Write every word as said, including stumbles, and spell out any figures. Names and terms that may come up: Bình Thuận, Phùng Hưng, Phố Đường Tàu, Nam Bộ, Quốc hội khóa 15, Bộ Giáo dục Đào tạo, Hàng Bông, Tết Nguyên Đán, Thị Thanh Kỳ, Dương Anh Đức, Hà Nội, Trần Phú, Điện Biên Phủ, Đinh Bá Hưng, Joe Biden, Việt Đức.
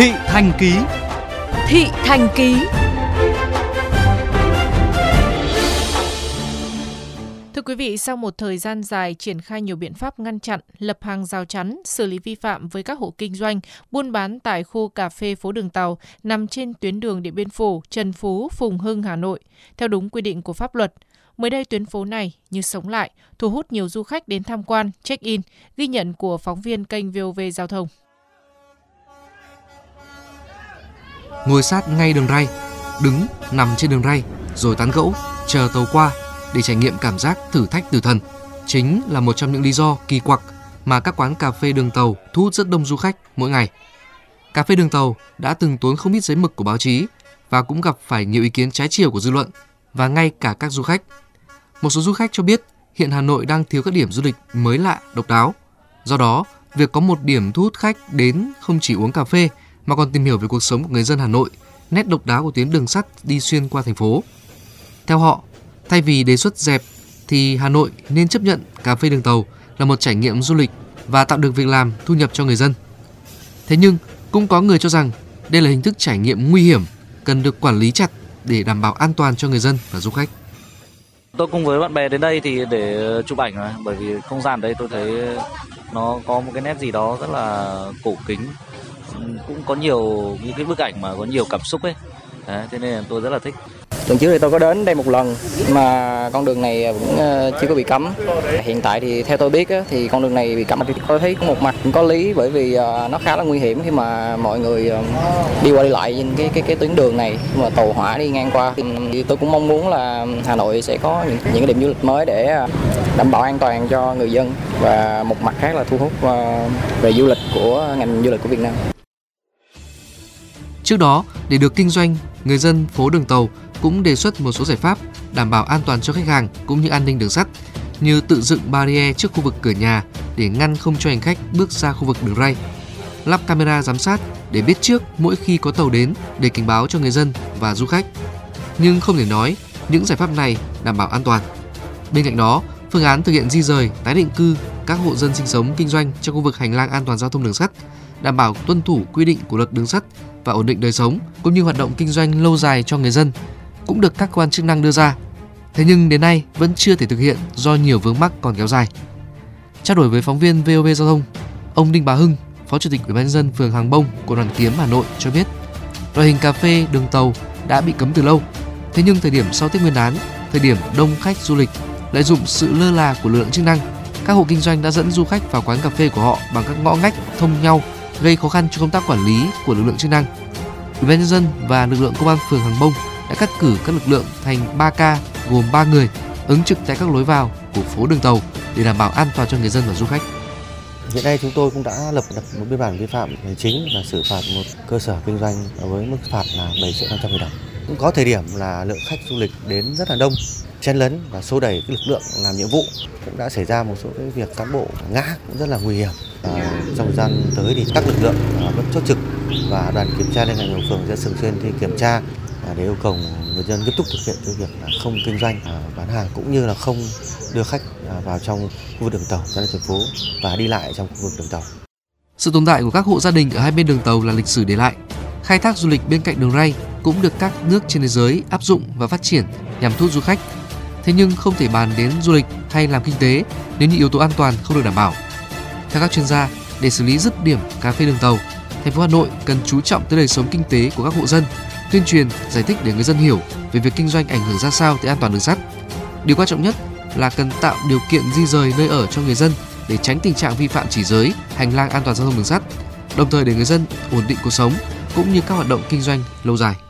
Thị Thanh Kỳ. Thị Thanh Kỳ. Thưa quý vị, sau một thời gian dài triển khai nhiều biện pháp ngăn chặn, lập hàng rào chắn, xử lý vi phạm với các hộ kinh doanh, buôn bán tại khu cà phê Phố Đường Tàu nằm trên tuyến đường Điện Biên Phủ, Trần Phú, Phùng Hưng, Hà Nội, theo đúng quy định của pháp luật. Mới đây, tuyến phố này như sống lại, thu hút nhiều du khách đến tham quan, check-in, ghi nhận của phóng viên kênh vê o vê Giao thông. Ngồi sát ngay đường ray, đứng, nằm trên đường ray, rồi tán gẫu, chờ tàu qua để trải nghiệm cảm giác thử thách tử thần. Chính là một trong những lý do kỳ quặc mà các quán cà phê đường tàu thu hút rất đông du khách mỗi ngày. Cà phê đường tàu đã từng tốn không ít giấy mực của báo chí và cũng gặp phải nhiều ý kiến trái chiều của dư luận và ngay cả các du khách. Một số du khách cho biết hiện Hà Nội đang thiếu các điểm du lịch mới lạ, độc đáo. Do đó, việc có một điểm thu hút khách đến không chỉ uống cà phê mà còn tìm hiểu về cuộc sống của người dân Hà Nội, nét độc đáo của tuyến đường sắt đi xuyên qua thành phố. Theo họ, thay vì đề xuất dẹp thì Hà Nội nên chấp nhận cà phê đường tàu là một trải nghiệm du lịch và tạo được việc làm, thu nhập cho người dân. Thế nhưng, cũng có người cho rằng đây là hình thức trải nghiệm nguy hiểm, cần được quản lý chặt để đảm bảo an toàn cho người dân và du khách. Tôi cùng với bạn bè đến đây thì để chụp ảnh rồi, bởi vì không gian đây tôi thấy nó có một cái nét gì đó rất là cổ kính, cũng có nhiều những cái bức ảnh mà có nhiều cảm xúc ấy. Đấy, thế nên tôi rất là thích. Tuần trước thì tôi có đến đây một lần mà con đường này cũng chưa có bị cấm. Hiện tại thì theo tôi biết thì con đường này bị cấm. Tôi thấy một mặt cũng có lý bởi vì nó khá là nguy hiểm khi mà mọi người đi qua đi lại trên cái cái cái tuyến đường này mà tàu hỏa đi ngang qua. Thì tôi cũng mong muốn là Hà Nội sẽ có những những cái điểm du lịch mới để đảm bảo an toàn cho người dân và một mặt khác là thu hút về du lịch của ngành du lịch của Việt Nam. Trước đó, để được kinh doanh, người dân phố Đường Tàu cũng đề xuất một số giải pháp đảm bảo an toàn cho khách hàng cũng như an ninh đường sắt, như tự dựng barrier trước khu vực cửa nhà để ngăn không cho hành khách bước ra khu vực đường ray, lắp camera giám sát để biết trước mỗi khi có tàu đến để cảnh báo cho người dân và du khách. Nhưng không thể nói những giải pháp này đảm bảo an toàn. Bên cạnh đó, phương án thực hiện di rời, tái định cư các hộ dân sinh sống kinh doanh trong khu vực hành lang an toàn giao thông đường sắt, đảm bảo tuân thủ quy định của luật đường sắt và ổn định đời sống cũng như hoạt động kinh doanh lâu dài cho người dân cũng được các cơ quan chức năng đưa ra. Thế nhưng đến nay vẫn chưa thể thực hiện do nhiều vướng mắc còn kéo dài. Trao đổi với phóng viên vê o vê Giao thông, ông Đinh Bá Hưng, Phó Chủ tịch Ủy ban nhân dân phường Hàng Bông, quận Hoàn Kiếm, Hà Nội cho biết, loại hình cà phê đường tàu đã bị cấm từ lâu. Thế nhưng thời điểm sau Tết Nguyên đán, thời điểm đông khách du lịch, lợi dụng sự lơ là của lực lượng chức năng, các hộ kinh doanh đã dẫn du khách vào quán cà phê của họ bằng các ngõ ngách thông nhau, gây khó khăn cho công tác quản lý của lực lượng chức năng. Ủy ban nhân dân và lực lượng công an phường Hàng Bông đã cắt cử các lực lượng thành ba ca gồm ba người ứng trực tại các lối vào của phố Đường Tàu để đảm bảo an toàn cho người dân và du khách. Hiện nay chúng tôi cũng đã lập đặt một biên bản vi phạm hành chính và xử phạt một cơ sở kinh doanh với mức phạt là bảy triệu năm trăm nghìn đồng. Cũng có thời điểm là lượng khách du lịch đến rất là đông, chen lấn và xô đẩy cái lực lượng làm nhiệm vụ, cũng đã xảy ra một số cái việc cán bộ ngã cũng rất là nguy hiểm. À, trong gian tới thì các lực lượng à, vẫn chốt trực và đoàn kiểm tra liên ngành của phường sẽ thường xuyên đi kiểm tra à, để yêu cầu người dân tiếp tục thực hiện cái việc là không kinh doanh à, bán hàng cũng như là không đưa khách à, vào trong khu vực đường tàu, ra đường phố và đi lại trong khu vực đường tàu. Sự tồn tại của các hộ gia đình ở hai bên đường tàu là lịch sử để lại. Khai thác du lịch bên cạnh đường ray cũng được các nước trên thế giới áp dụng và phát triển nhằm thu hút du khách. Thế nhưng không thể bàn đến du lịch hay làm kinh tế nếu như yếu tố an toàn không được đảm bảo. Theo các chuyên gia, để xử lý dứt điểm cà phê đường tàu, thành phố Hà Nội cần chú trọng tới đời sống kinh tế của các hộ dân, tuyên truyền, giải thích để người dân hiểu về việc kinh doanh ảnh hưởng ra sao tới an toàn đường sắt. Điều quan trọng nhất là cần tạo điều kiện di rời nơi ở cho người dân để tránh tình trạng vi phạm chỉ giới, hành lang an toàn giao thông đường sắt, đồng thời để người dân ổn định cuộc sống cũng như các hoạt động kinh doanh lâu dài.